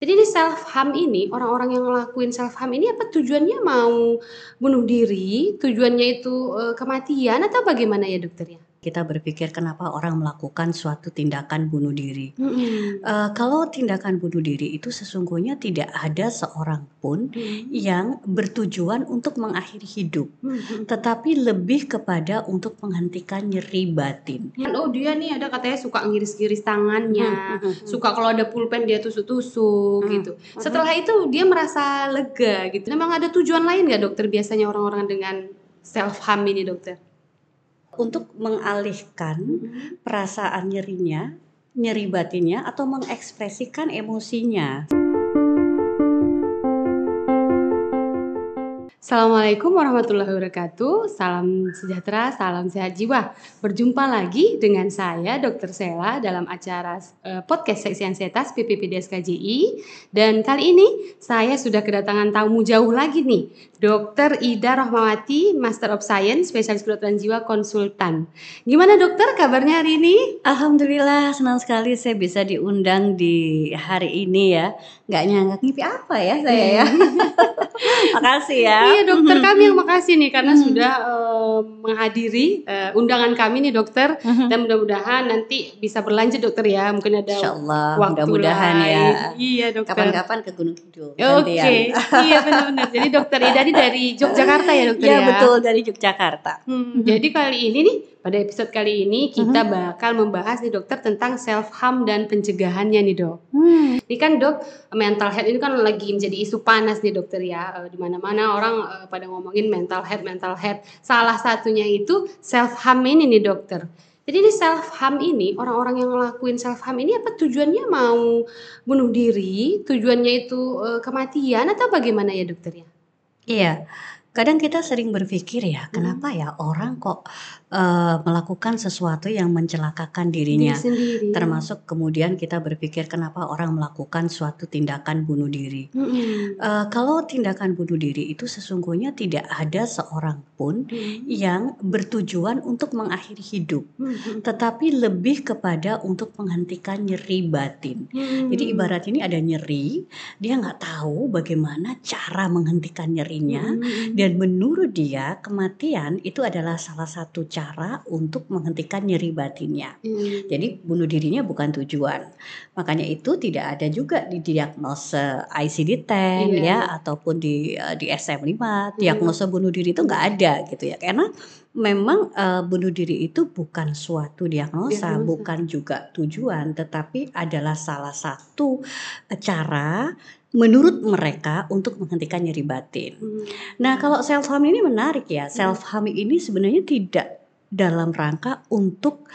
Jadi di self-harm ini, orang-orang yang ngelakuin self-harm ini apa tujuannya mau bunuh diri, tujuannya itu kematian atau bagaimana ya dokter ya? Kita berpikir kenapa orang melakukan suatu tindakan bunuh diri. Kalau tindakan bunuh diri itu sesungguhnya tidak ada seorang pun yang bertujuan untuk mengakhiri hidup. Tetapi lebih kepada untuk menghentikan nyeri batin. Oh dia nih ada katanya suka ngiris-ngiris tangannya, suka kalau ada pulpen dia tusuk-tusuk gitu. Setelah itu dia merasa lega gitu. Memang ada tujuan lain nggak dokter biasanya orang-orang dengan self-harm ini dokter? Untuk mengalihkan perasaan nyerinya, nyeri batinnya, atau mengekspresikan emosinya. Assalamualaikum warahmatullahi wabarakatuh. Salam sejahtera, salam sehat jiwa. Berjumpa lagi dengan saya Dr. Sela dalam acara podcast Seksi Ansietas PPPDSKJI. Dan kali ini saya sudah kedatangan tamu jauh lagi nih, Dr. Ida Rohmawati, Master of Science, spesialis kedokteran jiwa konsultan. Gimana dokter kabarnya hari ini? Alhamdulillah, senang sekali saya bisa diundang di hari ini ya. Gak nyangka ngipi apa ya saya ya. Makasih ya. Iya dokter, kami yang makasih nih karena sudah menghadiri undangan kami nih dokter. Dan mudah-mudahan nanti bisa berlanjut dokter ya. Mungkin ada insyaallah, mudah-mudahan ya. Iya dokter. Kapan-kapan ke Gunung Kidul. Oke. Iya benar-benar. Jadi dokter Ida ini dari Yogyakarta ya dokter ya? Iya betul, dari Yogyakarta. Jadi kali ini nih, pada episode kali ini kita bakal membahas nih dokter tentang self harm dan pencegahannya nih dok. Ini kan dok, mental health ini kan lagi menjadi isu panas nih dokter ya, di mana-mana orang pada ngomongin mental health. Salah satunya itu self harm ini nih dokter. Jadi di self harm ini, orang-orang yang ngelakuin self harm ini apa tujuannya mau bunuh diri, tujuannya itu kematian atau bagaimana ya dokter ya? Iya. Kadang kita sering berpikir ya, kenapa ya orang kok melakukan sesuatu yang mencelakakan dirinya. Termasuk kemudian kita berpikir kenapa orang melakukan suatu tindakan bunuh diri. Kalau tindakan bunuh diri itu sesungguhnya tidak ada seorang pun yang bertujuan untuk mengakhiri hidup. Tetapi lebih kepada untuk menghentikan nyeri batin. Jadi ibarat ini ada nyeri, dia nggak tahu bagaimana cara menghentikan nyerinya. Dan menurut dia kematian itu adalah salah satu cara untuk menghentikan nyeri batinnya. Jadi bunuh dirinya bukan tujuan. Makanya itu tidak ada juga di diagnosa ICD-10 ya ataupun di DSM-5 diagnosa bunuh diri itu nggak ada gitu ya. Karena memang bunuh diri itu bukan suatu diagnosa, bukan juga tujuan, tetapi adalah salah satu cara menurut mereka untuk menghentikan nyeri batin. Nah, kalau self harm ini menarik ya. Self harm ini sebenarnya tidak dalam rangka untuk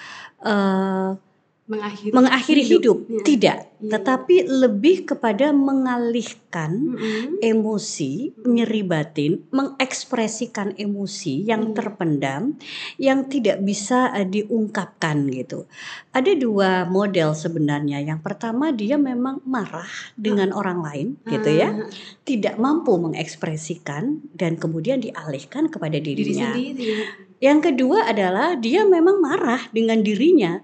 mengakhiri hidup. Tidak, tetapi lebih kepada mengalihkan emosi, nyeri batin, mengekspresikan emosi yang terpendam, yang tidak bisa diungkapkan gitu. Ada dua model sebenarnya. Yang pertama dia memang marah dengan orang lain gitu ya, tidak mampu mengekspresikan dan kemudian dialihkan kepada dirinya. Yang kedua adalah dia memang marah dengan dirinya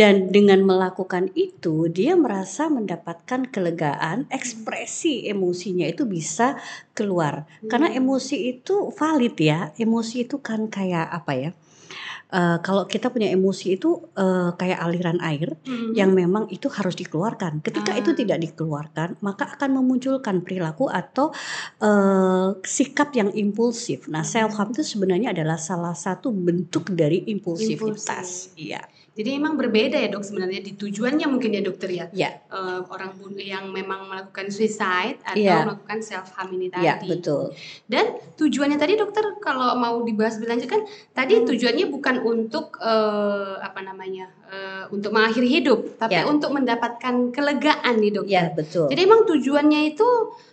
dan dengan melakukan itu dia merasa mendapatkan kelegaan, ekspresi emosinya itu bisa keluar. Karena emosi itu valid ya, emosi itu kan kayak apa ya? Kalau kita punya emosi itu kayak aliran air yang memang itu harus dikeluarkan. Ketika itu tidak dikeluarkan, maka akan memunculkan perilaku atau sikap yang impulsif. Nah, self harm itu sebenarnya adalah salah satu bentuk dari impulsivitas. Iya. Jadi emang berbeda ya dok sebenarnya di tujuannya mungkin ya dokter ya, orang yang memang melakukan suicide atau melakukan self harm ini tadi. Ya, betul. Dan tujuannya tadi dokter kalau mau dibahas berlanjut kan tadi tujuannya bukan untuk untuk mengakhiri hidup, tapi untuk mendapatkan kelegaan nih dokter. Ya, betul. Jadi emang tujuannya itu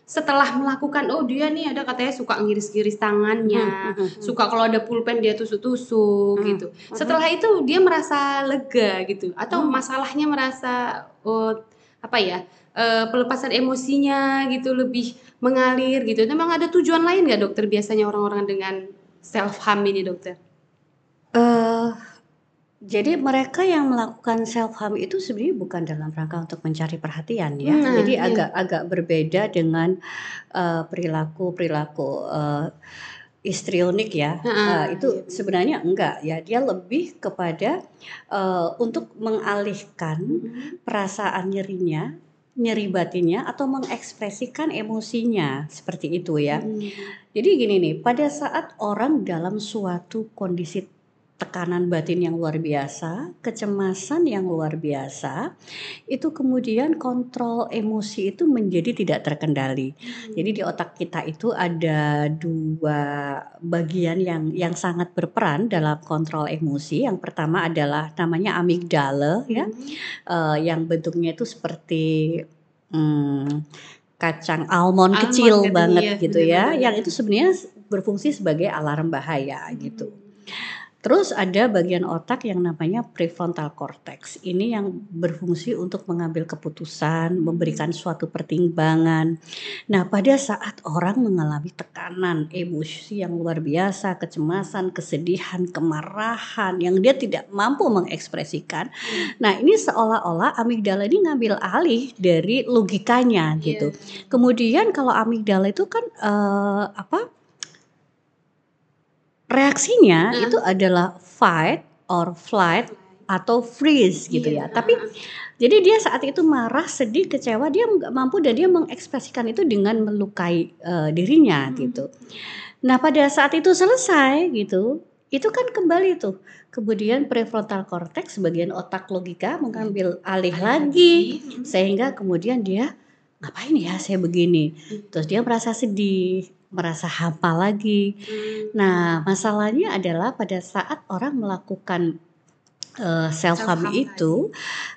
setelah melakukan, oh dia nih ada katanya suka ngiris-ngiris tangannya, suka kalau ada pulpen dia tusuk-tusuk gitu. Setelah itu dia merasa lega gitu, atau masalahnya merasa pelepasan emosinya gitu, lebih mengalir gitu. Memang ada tujuan lain nggak dokter biasanya orang-orang dengan self harm ini dokter? Jadi mereka yang melakukan self harm itu sebenarnya bukan dalam rangka untuk mencari perhatian ya. Jadi agak berbeda dengan perilaku histrionik ya. Itu sebenarnya enggak ya. Dia lebih kepada untuk mengalihkan perasaan nyeri batinnya atau mengekspresikan emosinya seperti itu ya. Jadi gini nih, pada saat orang dalam suatu kondisi tekanan batin yang luar biasa, kecemasan yang luar biasa, itu kemudian kontrol emosi itu menjadi tidak terkendali. Jadi di otak kita itu ada dua bagian yang sangat berperan dalam kontrol emosi. Yang pertama adalah namanya amygdala ya, yang bentuknya itu seperti kacang almond kecil banget iya, gitu ya. Yang itu sebenarnya berfungsi sebagai alarm bahaya gitu. Terus ada bagian otak yang namanya prefrontal cortex. Ini yang berfungsi untuk mengambil keputusan, memberikan suatu pertimbangan. Nah, pada saat orang mengalami tekanan, emosi yang luar biasa, kecemasan, kesedihan, kemarahan yang dia tidak mampu mengekspresikan. Nah, ini seolah-olah amigdala ini ngambil alih dari logikanya gitu. Kemudian kalau amigdala itu kan reaksinya itu adalah fight or flight atau freeze gitu ya. Tapi jadi dia saat itu marah, sedih, kecewa, dia nggak mampu dan dia mengekspresikan itu dengan melukai dirinya gitu. Nah pada saat itu selesai gitu, itu kan kembali tuh. Kemudian prefrontal cortex bagian otak logika mengambil alih lagi sehingga kemudian dia ngapain ya saya begini. Terus dia merasa sedih, merasa hampa lagi. Nah, masalahnya adalah pada saat orang melakukan self harm itu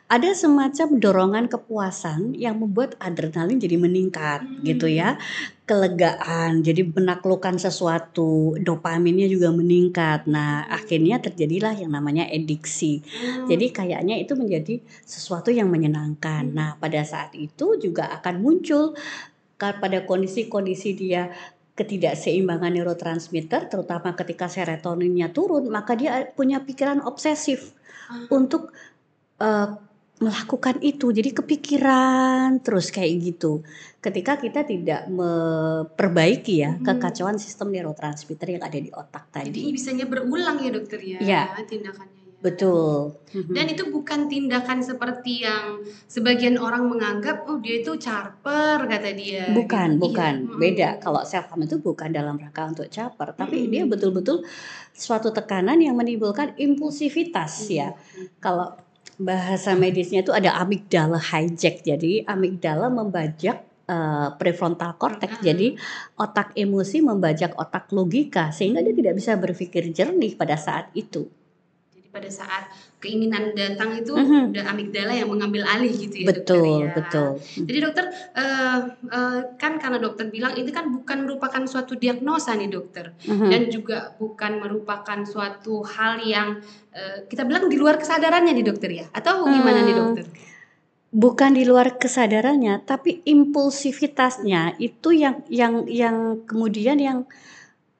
ada semacam dorongan kepuasan yang membuat adrenalin jadi meningkat gitu ya. Kelegaan, jadi menaklukan sesuatu, dopaminnya juga meningkat. Nah, akhirnya terjadilah yang namanya adiksi. Jadi kayaknya itu menjadi sesuatu yang menyenangkan. Nah, pada saat itu juga akan muncul pada kondisi-kondisi dia ketidakseimbangan neurotransmitter, terutama ketika serotoninnya turun, maka dia punya pikiran obsesif untuk melakukan itu. Jadi kepikiran terus kayak gitu. Ketika kita tidak memperbaiki ya kekacauan sistem neurotransmitter yang ada di otak tadi. Jadi bisanya berulang ya dokter ya, tindakannya. Betul. Dan itu bukan tindakan seperti yang sebagian orang menganggap, oh dia itu caper kata dia. Bukan, gitu. Beda. Kalau self harm itu bukan dalam rangka untuk caper, tapi dia betul-betul suatu tekanan yang menimbulkan impulsivitas ya. Kalau bahasa medisnya itu ada amygdala hijack. Jadi amygdala membajak prefrontal cortex. Jadi otak emosi membajak otak logika sehingga dia tidak bisa berpikir jernih pada saat itu. Pada saat keinginan datang itu udah amigdala yang mengambil alih gitu ya. Betul, dokter ya. Betul. Jadi dokter kan karena dokter bilang itu kan bukan merupakan suatu diagnosa nih dokter, dan juga bukan merupakan suatu hal yang kita bilang di luar kesadarannya nih dokter ya, atau gimana nih dokter? Bukan di luar kesadarannya, tapi impulsivitasnya itu yang kemudian yang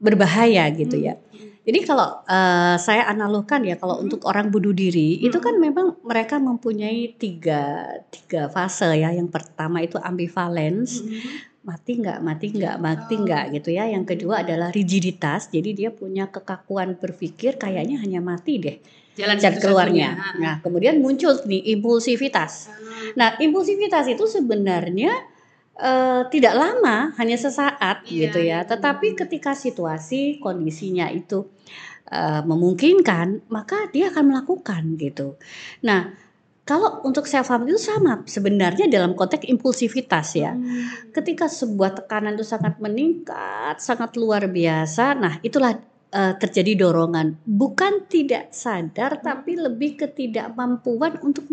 berbahaya gitu ya. Jadi kalau saya analogkan ya, kalau untuk orang bunuh diri itu kan memang mereka mempunyai tiga fase ya. Yang pertama itu ambivalens, mati nggak gitu ya. Yang kedua adalah rigiditas, jadi dia punya kekakuan berpikir kayaknya hanya mati deh jalan keluarnya. Nah kemudian muncul nih impulsivitas. Nah impulsivitas itu sebenarnya tidak lama, hanya sesaat gitu ya. Tetapi ketika situasi kondisinya itu memungkinkan, maka dia akan melakukan gitu. Nah, kalau untuk self harm itu sama sebenarnya dalam konteks impulsivitas ya. Ketika sebuah tekanan itu sangat meningkat, sangat luar biasa, nah itulah terjadi dorongan, bukan tidak sadar, tapi lebih ketidakmampuan untuk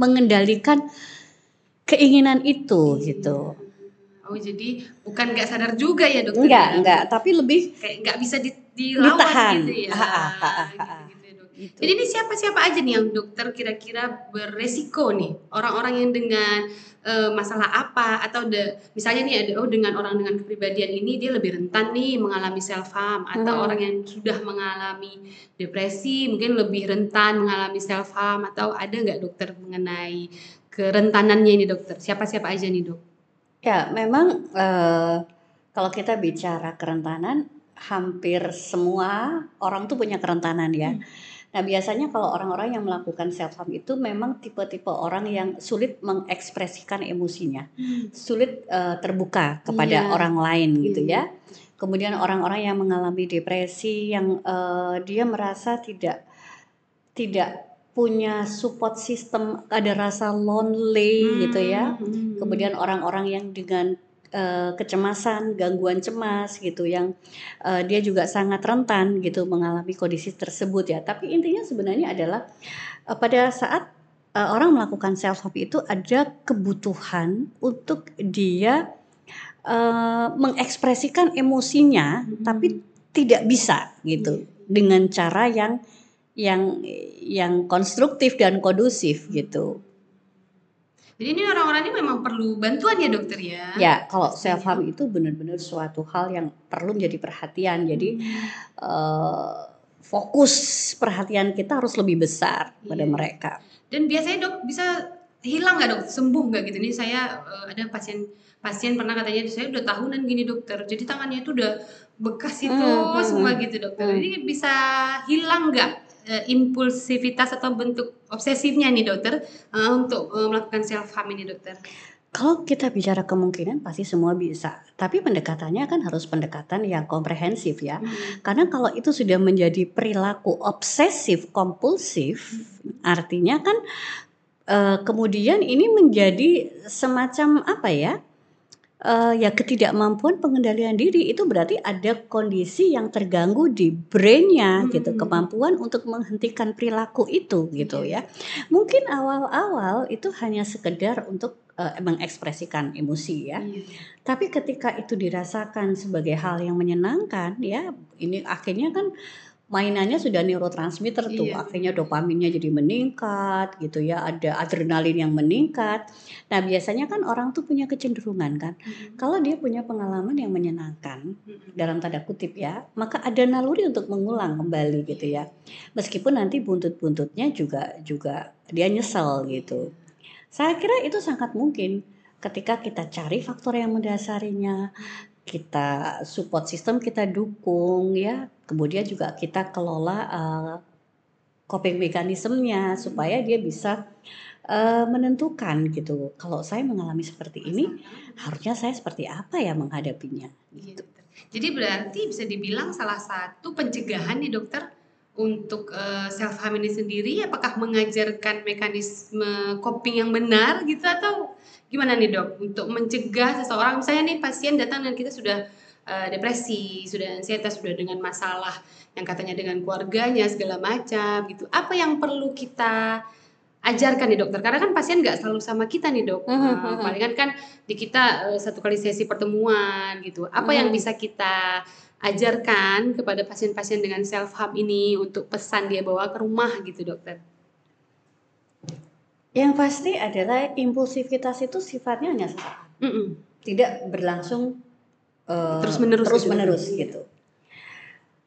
mengendalikan keinginan itu gitu. Oh jadi bukan nggak sadar juga ya dokter? Enggak, tapi lebih kayak nggak bisa dilawan ditahan. Gitu ya. Gitu, gitu ya dok. Gitu. Jadi ini siapa-siapa aja nih yang dokter kira-kira beresiko nih, orang-orang yang dengan masalah apa, atau misalnya nih ada dengan orang dengan kepribadian ini dia lebih rentan nih mengalami self harm, atau orang yang sudah mengalami depresi mungkin lebih rentan mengalami self harm, atau ada nggak dokter mengenai kerentanannya ini dokter, siapa-siapa aja nih dok? Ya memang kalau kita bicara kerentanan, hampir semua orang tuh punya kerentanan ya. Nah biasanya kalau orang-orang yang melakukan self-harm itu memang tipe-tipe orang yang sulit mengekspresikan emosinya, sulit terbuka kepada orang lain gitu ya. Kemudian orang-orang yang mengalami depresi, yang dia merasa tidak punya support system, ada rasa lonely gitu ya. Kemudian orang-orang yang dengan kecemasan, gangguan cemas gitu, yang dia juga sangat rentan gitu mengalami kondisi tersebut ya. Tapi intinya sebenarnya adalah pada saat orang melakukan self harm itu ada kebutuhan untuk dia mengekspresikan emosinya, tapi tidak bisa gitu dengan cara yang konstruktif dan kondusif gitu. Jadi ini orang-orang ini memang perlu bantuan ya dokter ya? Ya, kalau self harm itu benar-benar suatu hal yang perlu menjadi perhatian. Jadi fokus perhatian kita harus lebih besar pada mereka. Dan biasanya dok bisa hilang nggak dok? Sembuh nggak gitu? Ini saya ada pasien pernah katanya saya udah tahunan gini dokter. Jadi tangannya itu udah bekas itu semua gitu dokter. Ini bisa hilang nggak? Impulsivitas atau bentuk obsesifnya nih dokter untuk melakukan self harm ini dokter? Kalau kita bicara kemungkinan pasti semua bisa, tapi pendekatannya kan harus pendekatan yang komprehensif ya. Karena kalau itu sudah menjadi perilaku obsesif kompulsif, artinya kan kemudian ini menjadi semacam apa ya? Ya ketidakmampuan pengendalian diri, itu berarti ada kondisi yang terganggu di brainnya gitu, kemampuan untuk menghentikan perilaku itu gitu ya. Mungkin awal-awal itu hanya sekedar untuk mengekspresikan emosi ya. Tapi ketika itu dirasakan sebagai hal yang menyenangkan ya, ini akhirnya kan mainannya sudah neurotransmitter tuh, akhirnya dopaminnya jadi meningkat gitu ya, ada adrenalin yang meningkat. Nah biasanya kan orang tuh punya kecenderungan kan, kalau dia punya pengalaman yang menyenangkan dalam tanda kutip ya, maka ada naluri untuk mengulang kembali gitu ya, meskipun nanti buntut-buntutnya juga dia nyesel gitu. Saya kira itu sangat mungkin ketika kita cari faktor yang mendasarinya, kita support sistem kita dukung ya. Kemudian juga kita kelola coping mekanismenya supaya dia bisa menentukan gitu. Kalau saya mengalami seperti ini, harusnya saya seperti apa ya menghadapinya. Gitu. Jadi berarti bisa dibilang salah satu pencegahan nih dokter untuk self harm ini sendiri, apakah mengajarkan mekanisme coping yang benar gitu, atau gimana nih dok untuk mencegah seseorang, misalnya nih pasien datang dan kita sudah depresi, sudah ansietas, sudah dengan masalah yang katanya dengan keluarganya segala macam gitu. Apa yang perlu kita ajarkan nih dokter? Karena kan pasien nggak selalu sama kita nih dok. Palingan kan di kita satu kali sesi pertemuan gitu. Apa yang bisa kita ajarkan kepada pasien-pasien dengan self harm ini untuk pesan dia bawa ke rumah gitu dokter? Yang pasti adalah impulsivitas itu sifatnya hanya sesaat, tidak berlangsung terus menerus gitu.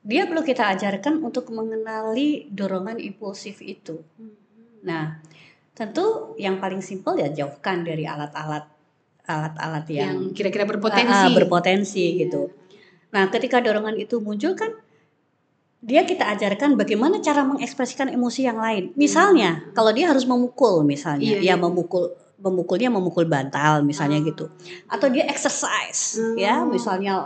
Dia perlu kita ajarkan untuk mengenali dorongan impulsif itu. Nah, tentu yang paling simpel ya jauhkan dari alat-alat yang kira-kira berpotensi gitu. Nah, ketika dorongan itu muncul kan, dia kita ajarkan bagaimana cara mengekspresikan emosi yang lain. Misalnya, kalau dia harus memukul misalnya, memukulnya bantal misalnya gitu, atau dia exercise ya, misalnya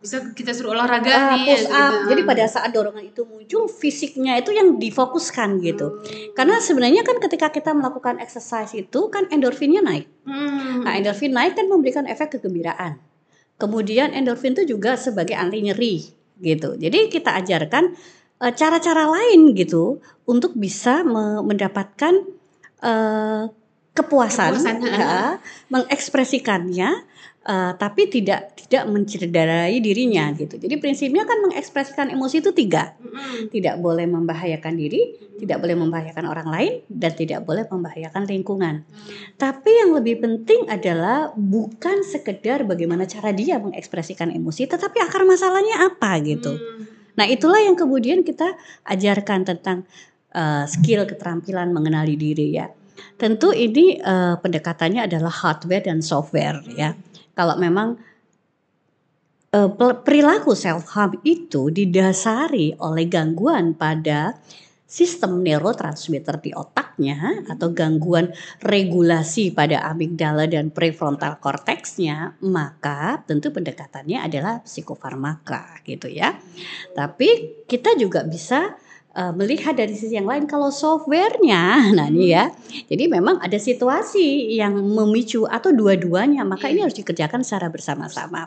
bisa kita suruh olahraga nih, push up gitu. Jadi pada saat dorongan itu muncul, fisiknya itu yang difokuskan gitu. Karena sebenarnya kan ketika kita melakukan exercise itu kan endorfinnya naik. Nah endorfin naik kan memberikan efek kegembiraan. Kemudian endorfin itu juga sebagai anti nyeri gitu. Jadi kita ajarkan cara-cara lain gitu untuk bisa mendapatkan kepuasan ya, mengekspresikannya, tapi tidak mencederai dirinya gitu. Jadi prinsipnya kan mengekspresikan emosi itu tiga, tidak boleh membahayakan diri, tidak boleh membahayakan orang lain, dan tidak boleh membahayakan lingkungan. Tapi yang lebih penting adalah bukan sekedar bagaimana cara dia mengekspresikan emosi, tetapi akar masalahnya apa gitu. Nah itulah yang kemudian kita ajarkan tentang skill keterampilan mengenali diri ya. Tentu ini pendekatannya adalah hardware dan software ya. Kalau memang perilaku self harm itu didasari oleh gangguan pada sistem neurotransmitter di otaknya atau gangguan regulasi pada amigdala dan prefrontal cortexnya, maka tentu pendekatannya adalah psikofarmaka gitu ya. Tapi kita juga bisa melihat dari sisi yang lain kalau softwarenya, nah ini ya, jadi memang ada situasi yang memicu atau dua-duanya, maka ini harus dikerjakan secara bersama-sama.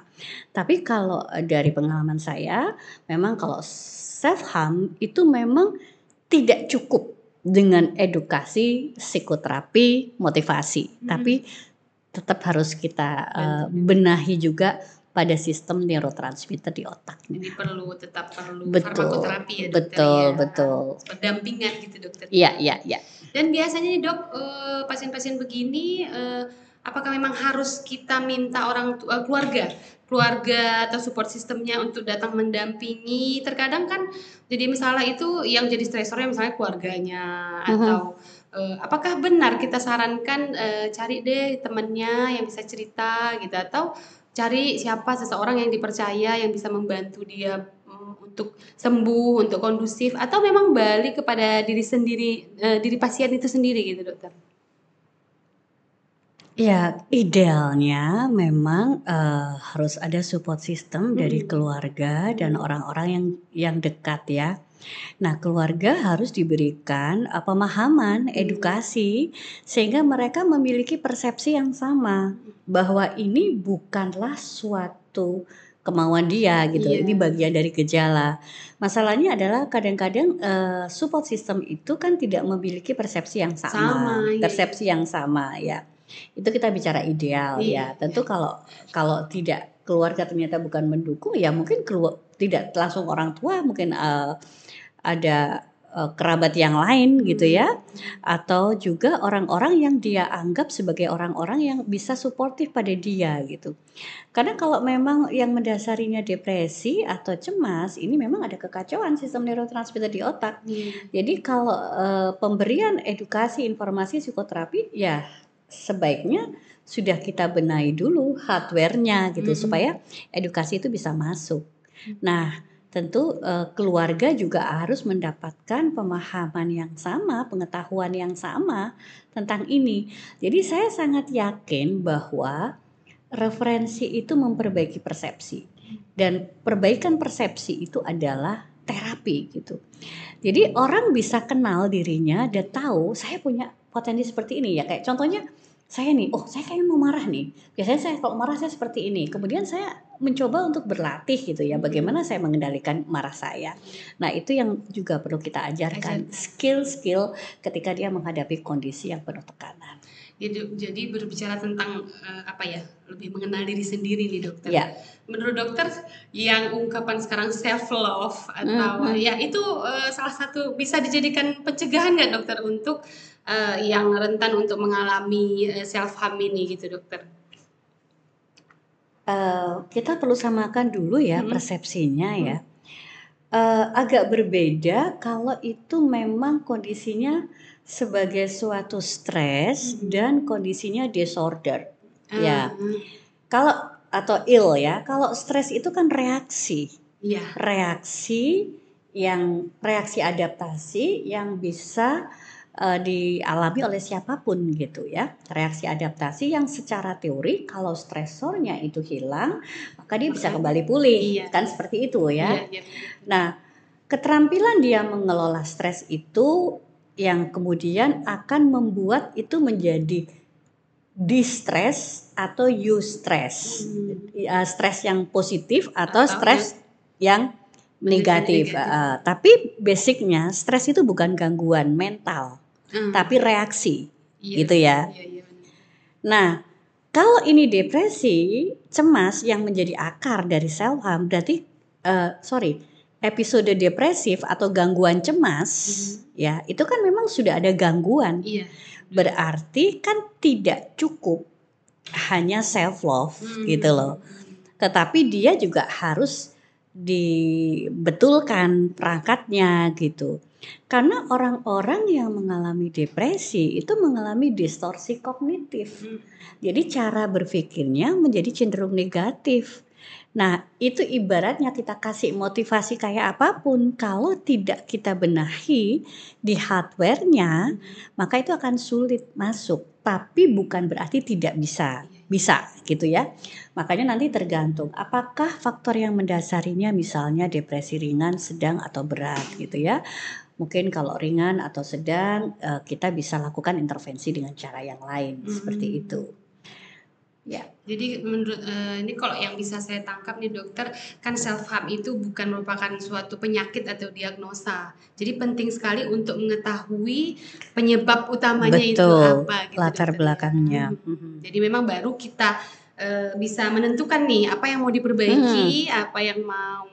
Tapi kalau dari pengalaman saya, memang kalau self-harm itu memang tidak cukup dengan edukasi, psikoterapi, motivasi, tapi tetap harus kita benahi juga pada sistem neurotransmitter di otaknya. Jadi tetap perlu farmakoterapi ya dokter. Betul. Pendampingan gitu dokter. Iya. Dan biasanya dok, pasien-pasien begini apakah memang harus kita minta orang keluarga atau support sistemnya untuk datang mendampingi? Terkadang kan jadi masalah itu yang jadi stresornya misalnya keluarganya atau apakah benar kita sarankan cari deh temannya yang bisa cerita gitu, atau cari siapa seseorang yang dipercaya yang bisa membantu dia untuk sembuh, untuk kondusif, atau memang balik kepada diri sendiri, diri pasien itu sendiri gitu dokter? Ya idealnya memang harus ada support system dari keluarga dan orang-orang yang dekat ya. Nah keluarga harus diberikan pemahaman, edukasi, sehingga mereka memiliki persepsi yang sama bahwa ini bukanlah suatu kemauan dia gitu, ini bagian dari gejala. Masalahnya adalah kadang-kadang support system itu kan tidak memiliki persepsi yang sama, yang sama ya. Itu kita bicara ideal ya. Tentu kalau tidak, keluarga ternyata bukan mendukung ya, mungkin tidak langsung orang tua, mungkin ada kerabat yang lain gitu ya, atau juga orang-orang yang dia anggap sebagai orang-orang yang bisa suportif pada dia gitu. Karena kalau memang yang mendasarinya depresi atau cemas, ini memang ada kekacauan sistem neurotransmitter di otak. Jadi kalau pemberian edukasi, informasi, psikoterapi ya sebaiknya sudah kita benahi dulu hardware-nya gitu, supaya edukasi itu bisa masuk. Nah tentu keluarga juga harus mendapatkan pemahaman yang sama, pengetahuan yang sama tentang ini. Jadi saya sangat yakin bahwa referensi itu memperbaiki persepsi, dan perbaikan persepsi itu adalah terapi gitu. Jadi orang bisa kenal dirinya dan tahu saya punya potensi seperti ini ya, kayak contohnya saya nih, oh saya kayaknya mau marah nih. Biasanya saya kalau marah saya seperti ini. Kemudian saya mencoba untuk berlatih gitu ya, bagaimana saya mengendalikan marah saya. Nah itu yang juga perlu kita ajarkan, skill-skill ketika dia menghadapi kondisi yang penuh tekanan. Jadi berbicara tentang lebih mengenal diri sendiri nih dokter. Ya. Menurut dokter yang ungkapan sekarang self love atau ya itu salah satu bisa dijadikan pencegahan nggak dokter untuk yang rentan untuk mengalami self-harm ini gitu dokter? Kita perlu samakan dulu ya persepsinya ya. Agak berbeda kalau itu memang kondisinya sebagai suatu stres dan kondisinya disorder ya. Kalau atau ill ya, kalau stres itu kan reaksi. Reaksi adaptasi yang bisa dialami oleh siapapun gitu ya. Reaksi adaptasi yang secara teori kalau stresornya itu hilang, maka dia bisa kembali pulih, kan seperti itu ya. Nah, keterampilan dia mengelola stres itu yang kemudian akan membuat itu menjadi distress atau eustress, stres yang positif atau stres yang negatif. Tapi basicnya stres itu bukan gangguan mental, tapi reaksi gitu ya. Nah, kalau ini depresi, cemas yang menjadi akar dari self-harm, berarti, episode depresif atau gangguan cemas, ya, itu kan memang sudah ada gangguan. Iya. Berarti kan tidak cukup hanya self-love gitu loh. Tetapi dia juga harus dibetulkan perangkatnya gitu. Karena orang-orang yang mengalami depresi itu mengalami distorsi kognitif. Jadi cara berpikirnya menjadi cenderung negatif. Nah, itu ibaratnya kita kasih motivasi kayak apapun, kalau tidak kita benahi di hardware-nya, maka itu akan sulit masuk. Tapi bukan berarti tidak bisa. Bisa gitu ya. Makanya nanti tergantung apakah faktor yang mendasarinya, misalnya depresi ringan, sedang atau berat gitu ya. Mungkin kalau ringan atau sedang, kita bisa lakukan intervensi dengan cara yang lain, seperti itu. Ya. Jadi menurut ini kalau yang bisa saya tangkap nih dokter, kan self-harm itu bukan merupakan suatu penyakit atau diagnosa. Jadi penting sekali untuk mengetahui penyebab utamanya. Betul. Itu apa gitu, latar dokter. Belakangnya. Jadi memang baru kita bisa menentukan nih apa yang mau diperbaiki, apa yang mau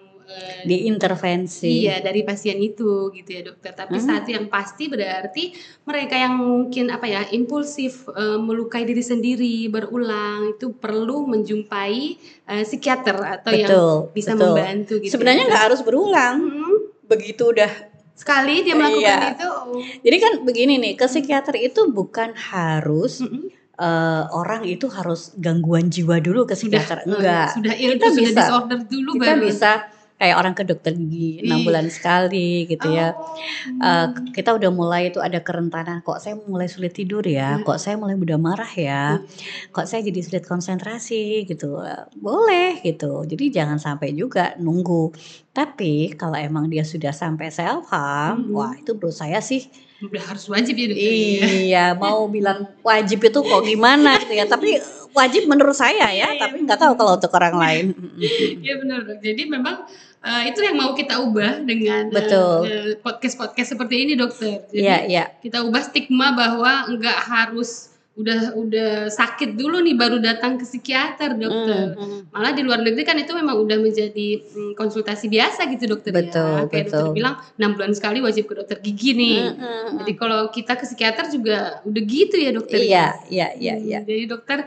diintervensi. Iya, dari pasien itu gitu ya dokter. Tapi satu yang pasti berarti mereka yang mungkin apa ya, impulsif, melukai diri sendiri berulang, itu perlu menjumpai psikiater atau yang bisa membantu gitu. Sebenarnya nggak harus berulang. Begitu udah sekali dia melakukan itu. Jadi kan begini nih, ke psikiater itu bukan harus orang itu harus gangguan jiwa dulu ke psikiater. Enggak. Sudah ilmu, sudah disorder dulu kita baru. Kita bisa kayak orang ke dokter gigi 6 bulan sekali gitu ya. Kita udah mulai itu ada kerentanan, kok saya mulai sulit tidur ya, kok saya mulai mudah marah ya, kok saya jadi sulit konsentrasi gitu. Boleh gitu. Jadi jangan sampai juga nunggu. Tapi kalau emang dia sudah sampai self harm, wah itu menurut saya sih udah harus wajib ya dokter. Iya, mau bilang wajib itu kok gimana gitu ya, tapi wajib menurut saya ya, tapi nggak tahu kalau untuk orang lain. Iya benar. Jadi memang itu yang mau kita ubah dengan podcast-podcast seperti ini dokter. Jadi kita ubah stigma bahwa nggak harus udah sakit dulu nih baru datang ke psikiater dokter. Malah di luar negeri kan itu memang udah menjadi konsultasi biasa gitu dokter. Betul, ya. Kayak dokter bilang 6 bulan sekali wajib ke dokter gigi nih. Jadi kalau kita ke psikiater juga udah gitu ya dokter. Iya. Jadi dokter,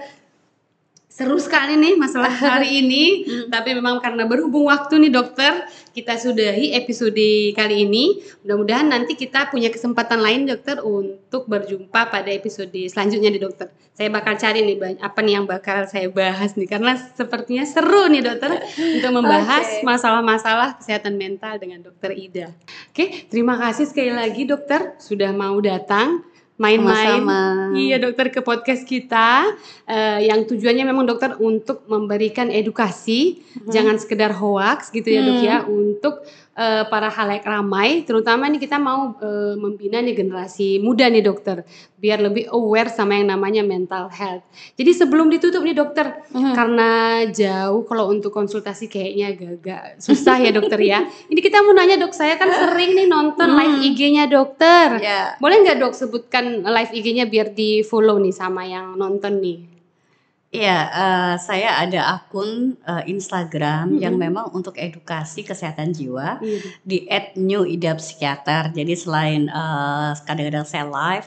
seru sekali nih masalah hari ini. Tapi memang karena berhubung waktu nih dokter, kita sudahi episode kali ini. Mudah-mudahan nanti kita punya kesempatan lain dokter untuk berjumpa pada episode selanjutnya nih dokter. Saya bakal cari nih apa nih yang bakal saya bahas nih, karena sepertinya seru nih dokter untuk membahas masalah-masalah kesehatan mental dengan dokter Ida. Oke, terima kasih sekali lagi dokter sudah mau datang main-main. Iya dokter, ke podcast kita yang tujuannya memang dokter untuk memberikan edukasi, jangan sekedar hoaks gitu ya dok ya, untuk para halayak ramai, terutama nih kita mau membina nih generasi muda nih dokter, biar lebih aware sama yang namanya mental health. Jadi sebelum ditutup nih dokter, karena jauh kalau untuk konsultasi kayaknya agak susah ya dokter ya. Ini kita mau nanya dok, saya kan sering nih nonton live IG-nya dokter. Boleh nggak dok sebutkan live IG-nya biar di follow nih sama yang nonton nih? Saya ada akun Instagram yang memang untuk edukasi kesehatan jiwa di @newidapsikiater. Jadi selain kadang-kadang saya live,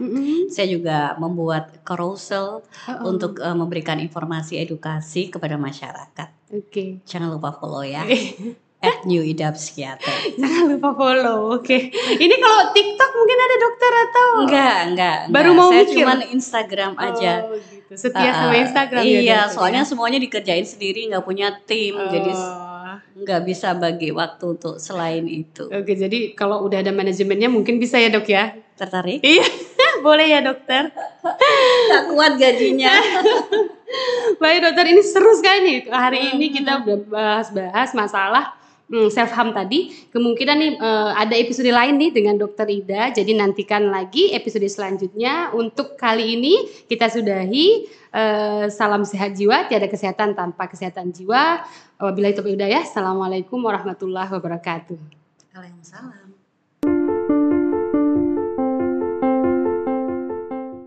saya juga membuat carousel untuk memberikan informasi edukasi kepada masyarakat. Jangan lupa follow ya. @newidapsikiater. Jangan lupa follow. Ini kalau TikTok mungkin ada dokter atau enggak. Baru mau saya mikir. Saya cuma Instagram aja. Gitu. Setia sama Instagram. Iya, soalnya semuanya dikerjain sendiri, nggak punya tim. Jadi nggak bisa bagi waktu untuk selain itu. Jadi kalau udah ada manajemennya mungkin bisa ya dok ya. Tertarik? Iya. Boleh ya dokter. Gak kuat gajinya. Baik dokter, ini seru sekali nih. Hari ini kita udah bahas-bahas masalah self-harm tadi. Kemungkinan nih ada episode lain nih dengan dokter Ida. Jadi nantikan lagi episode selanjutnya. Untuk kali ini kita sudahi. Salam sehat jiwa, tiada kesehatan tanpa kesehatan jiwa. Wabillahi taufiq wal hidayah. Assalamualaikum warahmatullahi wabarakatuh. Waalaikumsalam.